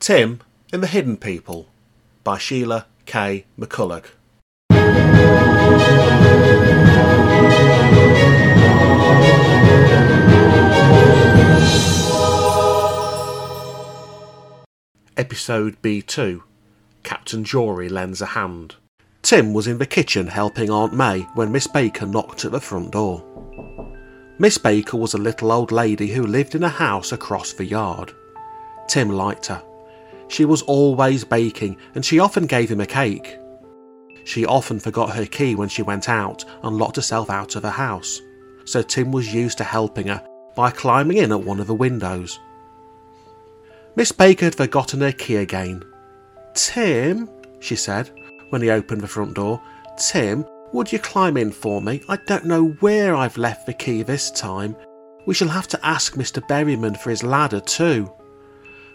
Tim in The Hidden People by Sheila K. McCulloch. Episode B2. Captain Jory lends a hand. Tim was in the kitchen helping Aunt May when Miss Baker knocked at the front door. Miss Baker was a little old lady who lived in a house across the yard. Tim liked her. She was always baking and she often gave him a cake. She often forgot her key when she went out and locked herself out of her house, so Tim was used to helping her by climbing in at one of the windows. Miss Baker had forgotten her key again. "Tim," she said, when he opened the front door, "Tim, would you climb in for me? I don't know where I've left the key this time. We shall have to ask Mr. Berryman for his ladder too.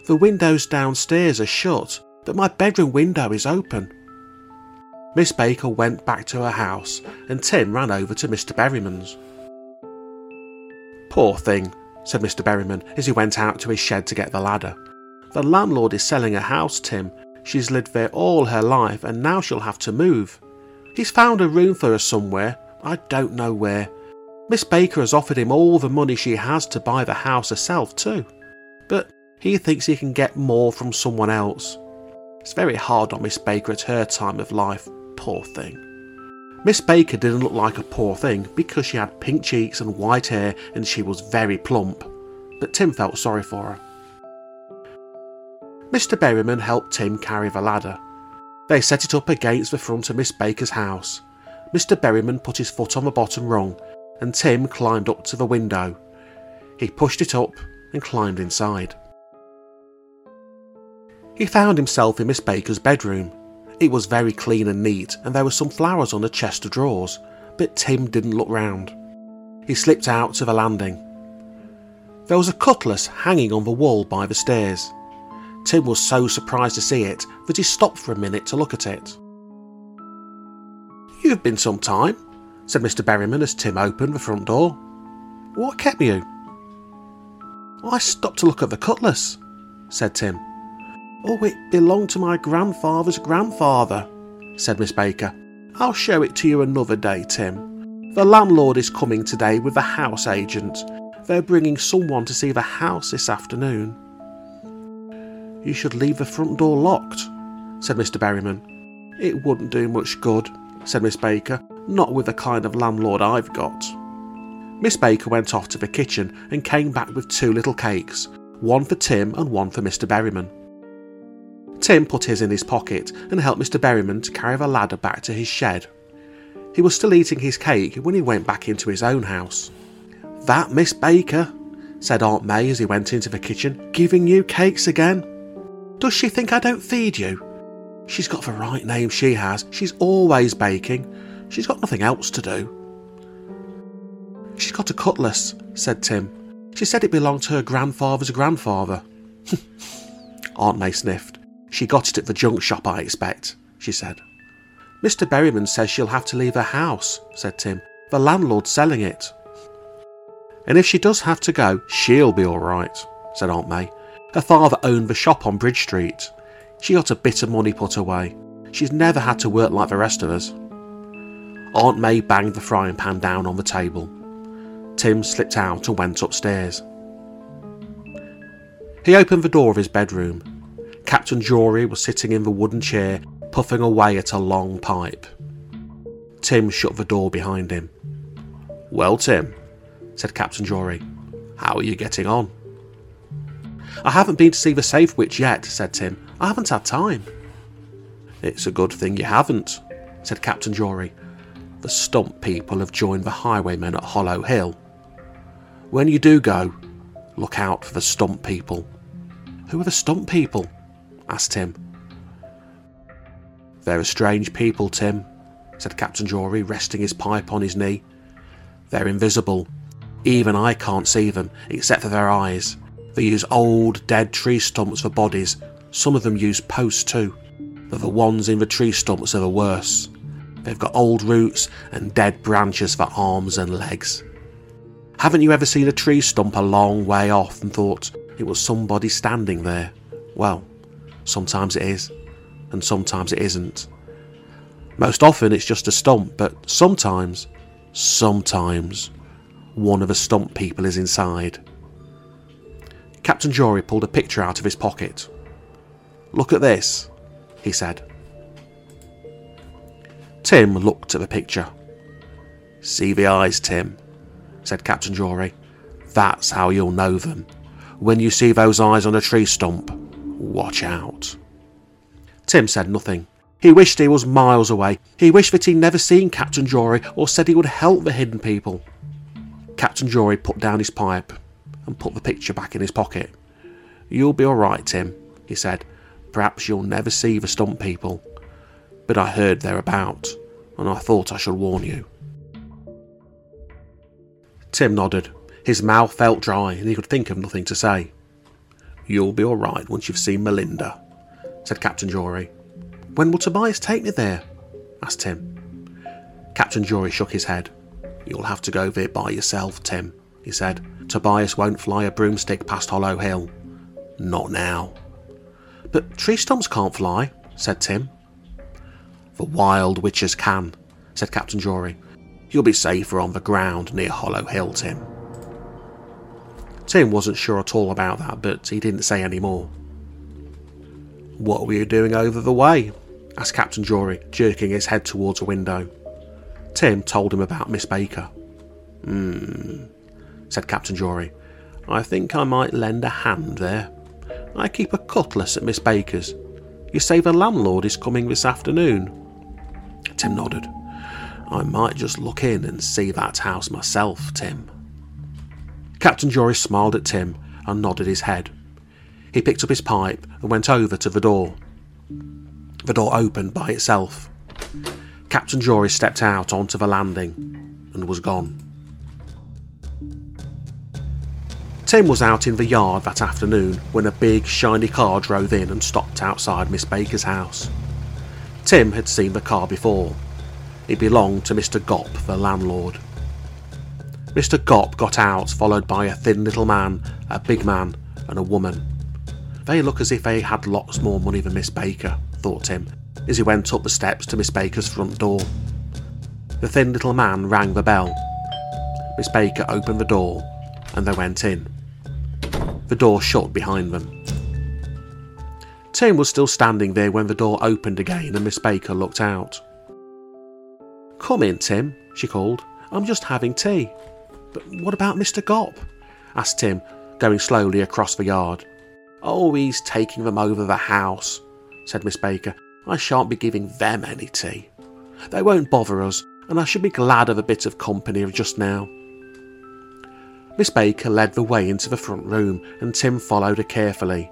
The windows downstairs are shut, but my bedroom window is open." Miss Baker went back to her house, and Tim ran over to Mr. Berryman's. "Poor thing," said Mr. Berryman as he went out to his shed to get the ladder. "The landlord is selling her house, Tim. She's lived there all her life and now she'll have to move. He's found a room for her somewhere. I don't know where. Miss Baker has offered him all the money she has to buy the house herself too. But he thinks he can get more from someone else. It's very hard on Miss Baker at her time of life. Poor thing." Miss Baker didn't look like a poor thing because she had pink cheeks and white hair and she was very plump. But Tim felt sorry for her. Mr. Berryman helped Tim carry the ladder. They set it up against the front of Miss Baker's house. Mr. Berryman put his foot on the bottom rung and Tim climbed up to the window. He pushed it up and climbed inside. He found himself in Miss Baker's bedroom. It was very clean and neat and there were some flowers on a chest of drawers, but Tim didn't look round. He slipped out to the landing. There was a cutlass hanging on the wall by the stairs. Tim was so surprised to see it that he stopped for a minute to look at it. "You've been some time," said Mr. Berryman as Tim opened the front door. "What kept you?" "I stopped to look at the cutlass," said Tim. "Oh, it belonged to my grandfather's grandfather," said Miss Baker. "I'll show it to you another day, Tim. The landlord is coming today with the house agent. They're bringing someone to see the house this afternoon." "You should leave the front door locked," said Mr. Berryman. "It wouldn't do much good," said Miss Baker, "not with the kind of landlord I've got." Miss Baker went off to the kitchen and came back with two little cakes, one for Tim and one for Mr. Berryman. Tim put his in his pocket and helped Mr. Berryman to carry the ladder back to his shed. He was still eating his cake when he went back into his own house. "That Miss Baker," said Aunt May as he went into the kitchen, "giving you cakes again. Does she think I don't feed you? She's got the right name, she has. She's always baking. She's got nothing else to do." "She's got a cutlass," said Tim. "She said it belonged to her grandfather's grandfather." Aunt May sniffed. "She got it at the junk shop, I expect," she said. "Mr. Berryman says she'll have to leave her house," said Tim. "The landlord's selling it." "And if she does have to go, she'll be all right," said Aunt May. "Her father owned the shop on Bridge Street. She got a bit of money put away. She's never had to work like the rest of us." Aunt May banged the frying pan down on the table. Tim slipped out and went upstairs. He opened the door of his bedroom. Captain Jory was sitting in the wooden chair, puffing away at a long pipe. Tim shut the door behind him. "Well, Tim," said Captain Jory, "how are you getting on?" "I haven't been to see the Safe Witch yet," said Tim. "I haven't had time." "It's a good thing you haven't," said Captain Jory. "The Stump people have joined the highwaymen at Hollow Hill. When you do go, look out for the Stump people." "Who are the Stump people?" asked Tim. "They're a strange people, Tim," said Captain Jory, resting his pipe on his knee. "They're invisible. Even I can't see them, except for their eyes. They use old, dead tree stumps for bodies. Some of them use posts too. But the ones in the tree stumps are the worse. They've got old roots and dead branches for arms and legs. Haven't you ever seen a tree stump a long way off and thought it was somebody standing there? Well, Sometimes it is, and sometimes it isn't. Most often it's just a stump, but sometimes, one of the stump people is inside. Captain Jory pulled a picture out of his pocket. "Look at this," he said. Tim looked at the picture. "See the eyes, Tim," said Captain Jory. "That's how you'll know them. When you see those eyes on a tree stump, watch out." Tim said nothing. He wished he was miles away. He wished that he'd never seen Captain Jory or said he would help the hidden people. Captain Jory put down his pipe and put the picture back in his pocket. "You'll be all right, Tim," he said. "Perhaps you'll never see the stump people, but I heard they're about, and I thought I should warn you." Tim nodded. His mouth felt dry and he could think of nothing to say. "You'll be all right once you've seen Melinda," said Captain Jory. "When will Tobias take me there?" asked Tim. Captain Jory shook his head. "You'll have to go there by yourself, Tim," he said. "Tobias won't fly a broomstick past Hollow Hill. Not now." "But tree stumps can't fly," said Tim. "The wild witches can," said Captain Jory. "You'll be safer on the ground near Hollow Hill, Tim." Tim wasn't sure at all about that, but he didn't say any more. "What were you doing over the way?" asked Captain Jory, jerking his head towards a window. Tim told him about Miss Baker. Said Captain Jory. "I think I might lend a hand there. I keep a cutlass at Miss Baker's. You say the landlord is coming this afternoon?" Tim nodded. "I might just look in and see that house myself, Tim." Captain Jory smiled at Tim and nodded his head. He picked up his pipe and went over to the door. The door opened by itself. Captain Jory stepped out onto the landing and was gone. Tim was out in the yard that afternoon when a big, shiny car drove in and stopped outside Miss Baker's house. Tim had seen the car before. It belonged to Mr. Gopp, the landlord. Mr. Gopp got out, followed by a thin little man, a big man, and a woman. "They look as if they had lots more money than Miss Baker," thought Tim, as he went up the steps to Miss Baker's front door. The thin little man rang the bell. Miss Baker opened the door, and they went in. The door shut behind them. Tim was still standing there when the door opened again and Miss Baker looked out. "Come in, Tim," she called. "I'm just having tea." "But what about Mr. Gopp?" asked Tim, going slowly across the yard. "Oh, he's taking them over the house," said Miss Baker. "I shan't be giving them any tea. They won't bother us, and I should be glad of a bit of company just now." Miss Baker led the way into the front room, and Tim followed her carefully.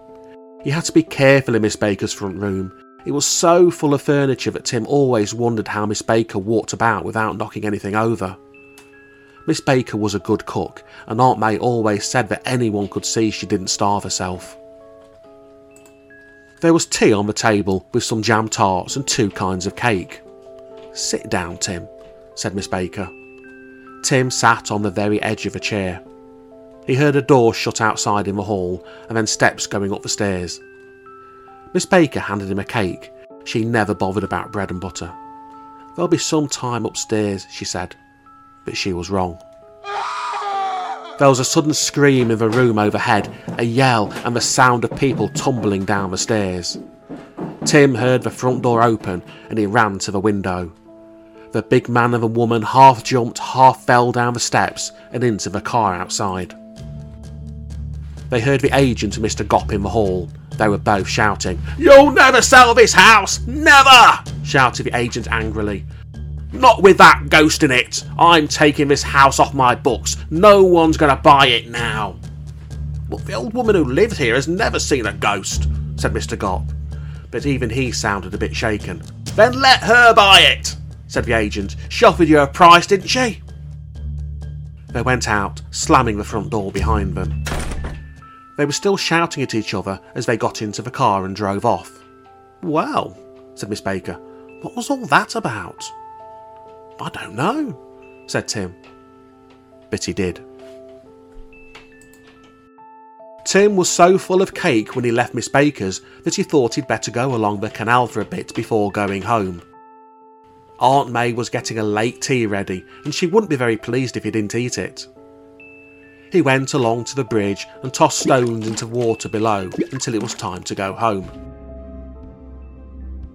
You had to be careful in Miss Baker's front room. It was so full of furniture that Tim always wondered how Miss Baker walked about without knocking anything over. Miss Baker was a good cook, and Aunt May always said that anyone could see she didn't starve herself. There was tea on the table with some jam tarts and two kinds of cake. "Sit down, Tim," said Miss Baker. Tim sat on the very edge of a chair. He heard a door shut outside in the hall and then steps going up the stairs. Miss Baker handed him a cake. She never bothered about bread and butter. "There'll be some time upstairs," she said, but she was wrong. There was a sudden scream in the room overhead, a yell and the sound of people tumbling down the stairs. Tim heard the front door open and he ran to the window. The big man and the woman half jumped, half fell down the steps and into the car outside. They heard the agent and Mr. Gopp in the hall. They were both shouting. "You'll never sell this house! Never!" shouted the agent angrily. "Not with that ghost in it! I'm taking this house off my books. No one's going to buy it now." "Well, the old woman who lives here has never seen a ghost," said Mr. Gopp. But even he sounded a bit shaken. "Then let her buy it!" said the agent. "She offered you a price, didn't she?" They went out, slamming the front door behind them. They were still shouting at each other as they got into the car and drove off. "Well," said Miss Baker, "what was all that about?" "I don't know," said Tim. But he did. Tim was so full of cake when he left Miss Baker's that he thought he'd better go along the canal for a bit before going home. Aunt May was getting a late tea ready, and she wouldn't be very pleased if he didn't eat it. He went along to the bridge and tossed stones into water below until it was time to go home.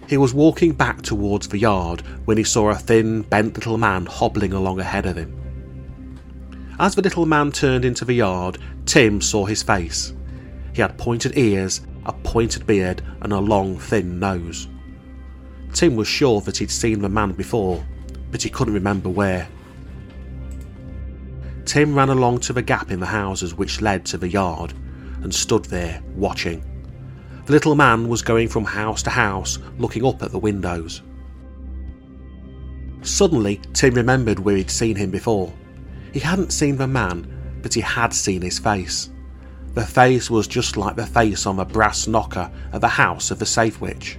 He was walking back towards the yard when he saw a thin, bent little man hobbling along ahead of him. As the little man turned into the yard, Tim saw his face. He had pointed ears, a pointed beard, and a long, thin nose. Tim was sure that he'd seen the man before, but he couldn't remember where. Tim ran along to the gap in the houses which led to the yard, and stood there, watching. The little man was going from house to house, looking up at the windows. Suddenly, Tim remembered where he'd seen him before. He hadn't seen the man, but he had seen his face. The face was just like the face on the brass knocker at the house of the Safe Witch.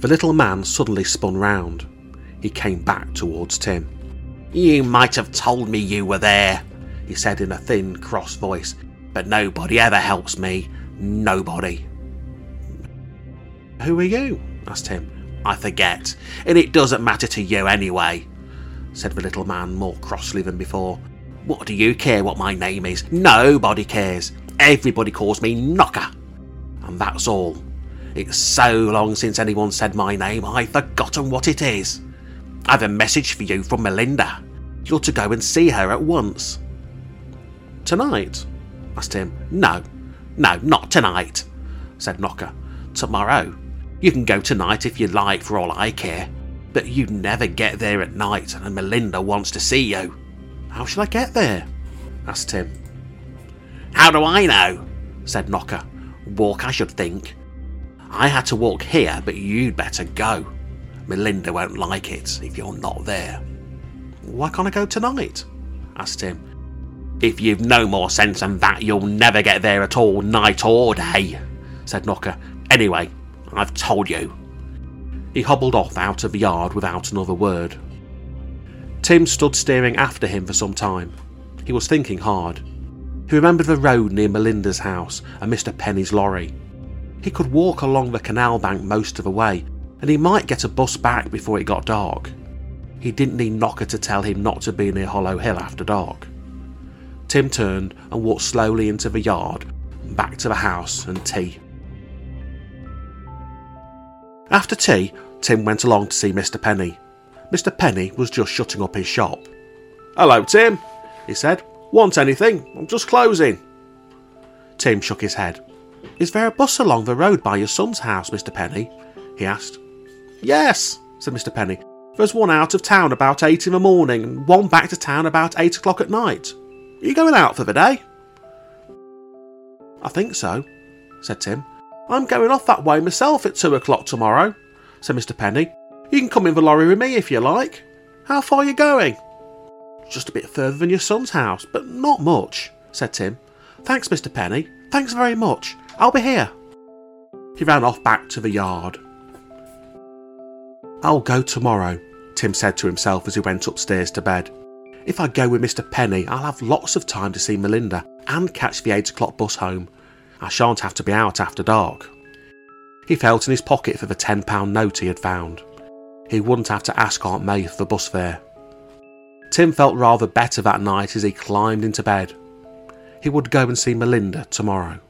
The little man suddenly spun round. He came back towards Tim. "You might have told me you were there," he said in a thin, cross voice, "but nobody ever helps me. Nobody." "Who are you?" asked Tim. "I forget, and it doesn't matter to you anyway," said the little man more crossly than before. "What do you care what my name is? Nobody cares. Everybody calls me Knocker, and that's all. It's so long since anyone said my name, I've forgotten what it is. I've a message for you from Melinda. You're to go and see her at once." "Tonight?" asked Tim. No, not tonight," said Knocker. "Tomorrow. You can go tonight if you like, for all I care. But you never get there at night, and Melinda wants to see you." "How shall I get there?" asked Tim. "How do I know?" said Knocker. "Walk, I should think. I had to walk here, but you'd better go. Melinda won't like it if you're not there." "Why can't I go tonight?" asked Tim. "If you've no more sense than that, you'll never get there at all, night or day," said Knocker. "Anyway, I've told you." He hobbled off out of the yard without another word. Tim stood staring after him for some time. He was thinking hard. He remembered the road near Melinda's house and Mr. Penny's lorry. He could walk along the canal bank most of the way, and he might get a bus back before it got dark. He didn't need Knocker to tell him not to be near Hollow Hill after dark. Tim turned and walked slowly into the yard, back to the house and tea. After tea, Tim went along to see Mr. Penny. Mr. Penny was just shutting up his shop. "Hello, Tim," he said. "Want anything? I'm just closing." Tim shook his head. "Is there a bus along the road by your son's house, Mr. Penny?" he asked. "Yes," said Mr. Penny. "There's one out of town about 8 in the morning and one back to town about 8 o'clock at night. Are you going out for the day?" "I think so," said Tim. "I'm going off that way myself at 2 o'clock tomorrow," said Mr. Penny. "You can come in the lorry with me if you like. How far are you going?" "Just a bit further than your son's house, but not much," said Tim. "Thanks, Mr. Penny. Thanks very much. I'll be here." He ran off back to the yard. "I'll go tomorrow," Tim said to himself as he went upstairs to bed. "If I go with Mr. Penny, I'll have lots of time to see Melinda and catch the 8 o'clock bus home. I shan't have to be out after dark." He felt in his pocket for the £10 note he had found. He wouldn't have to ask Aunt May for the bus fare. Tim felt rather better that night as he climbed into bed. He would go and see Melinda tomorrow.